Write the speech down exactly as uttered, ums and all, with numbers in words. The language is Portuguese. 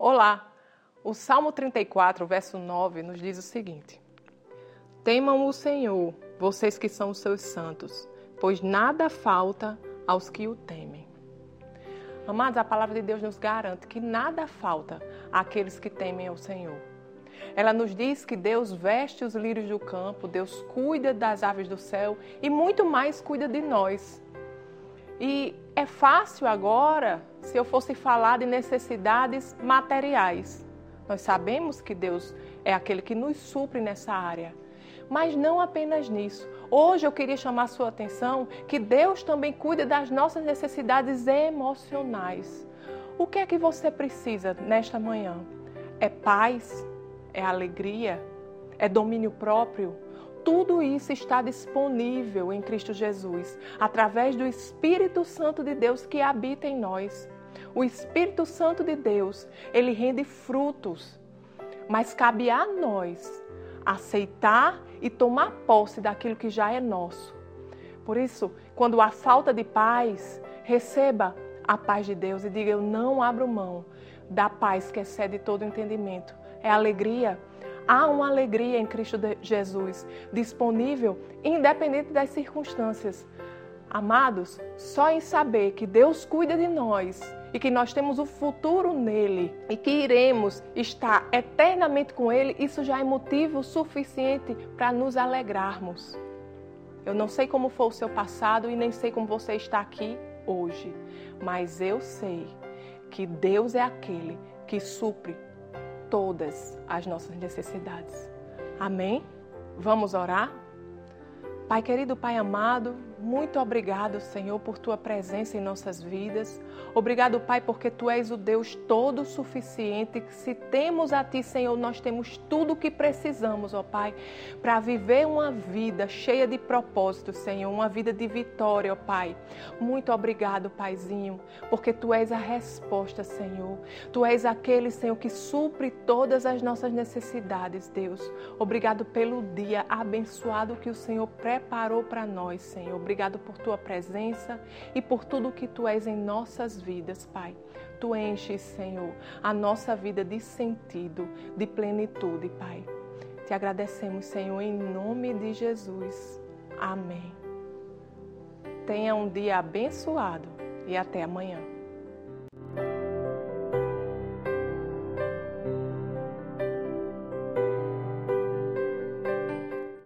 Olá! O Salmo trinta e quatro, verso nove, nos diz o seguinte: Temam o Senhor, vocês que são os seus santos, pois nada falta aos que o temem. Amados, a palavra de Deus nos garante que nada falta àqueles que temem ao Senhor. Ela nos diz que Deus veste os lírios do campo, Deus cuida das aves do céu e muito mais cuida de nós. E é fácil agora, se eu fosse falar de necessidades materiais. Nós sabemos que Deus é aquele que nos supre nessa área. Mas não apenas nisso. Hoje eu queria chamar a sua atenção que Deus também cuida das nossas necessidades emocionais. O que é que você precisa nesta manhã? É paz? É alegria? É domínio próprio? Tudo isso está disponível em Cristo Jesus, através do Espírito Santo de Deus que habita em nós. O Espírito Santo de Deus, ele rende frutos, mas cabe a nós aceitar e tomar posse daquilo que já é nosso. Por isso, quando há falta de paz, receba a paz de Deus e diga: eu não abro mão da paz que excede todo entendimento. É alegria. Há uma alegria em Cristo Jesus, disponível, independente das circunstâncias. Amados, só em saber que Deus cuida de nós e que nós temos o futuro nele e que iremos estar eternamente com ele, isso já é motivo suficiente para nos alegrarmos. Eu não sei como foi o seu passado e nem sei como você está aqui hoje, mas eu sei que Deus é aquele que supre todas as nossas necessidades. Amém? Vamos orar? Pai querido, Pai amado, muito obrigado, Senhor, por Tua presença em nossas vidas. Obrigado, Pai, porque Tu és o Deus todo-suficiente. Se temos a Ti, Senhor, nós temos tudo o que precisamos, ó Pai, para viver uma vida cheia de propósito, Senhor, uma vida de vitória, ó Pai. Muito obrigado, Paizinho, porque Tu és a resposta, Senhor. Tu és aquele, Senhor, que supre todas as nossas necessidades, Deus. Obrigado pelo dia abençoado que o Senhor preparou para nós, Senhor. Obrigado. Obrigado por Tua presença e por tudo que Tu és em nossas vidas, Pai. Tu enches, Senhor, a nossa vida de sentido, de plenitude, Pai. Te agradecemos, Senhor, em nome de Jesus. Amém. Tenha um dia abençoado e até amanhã.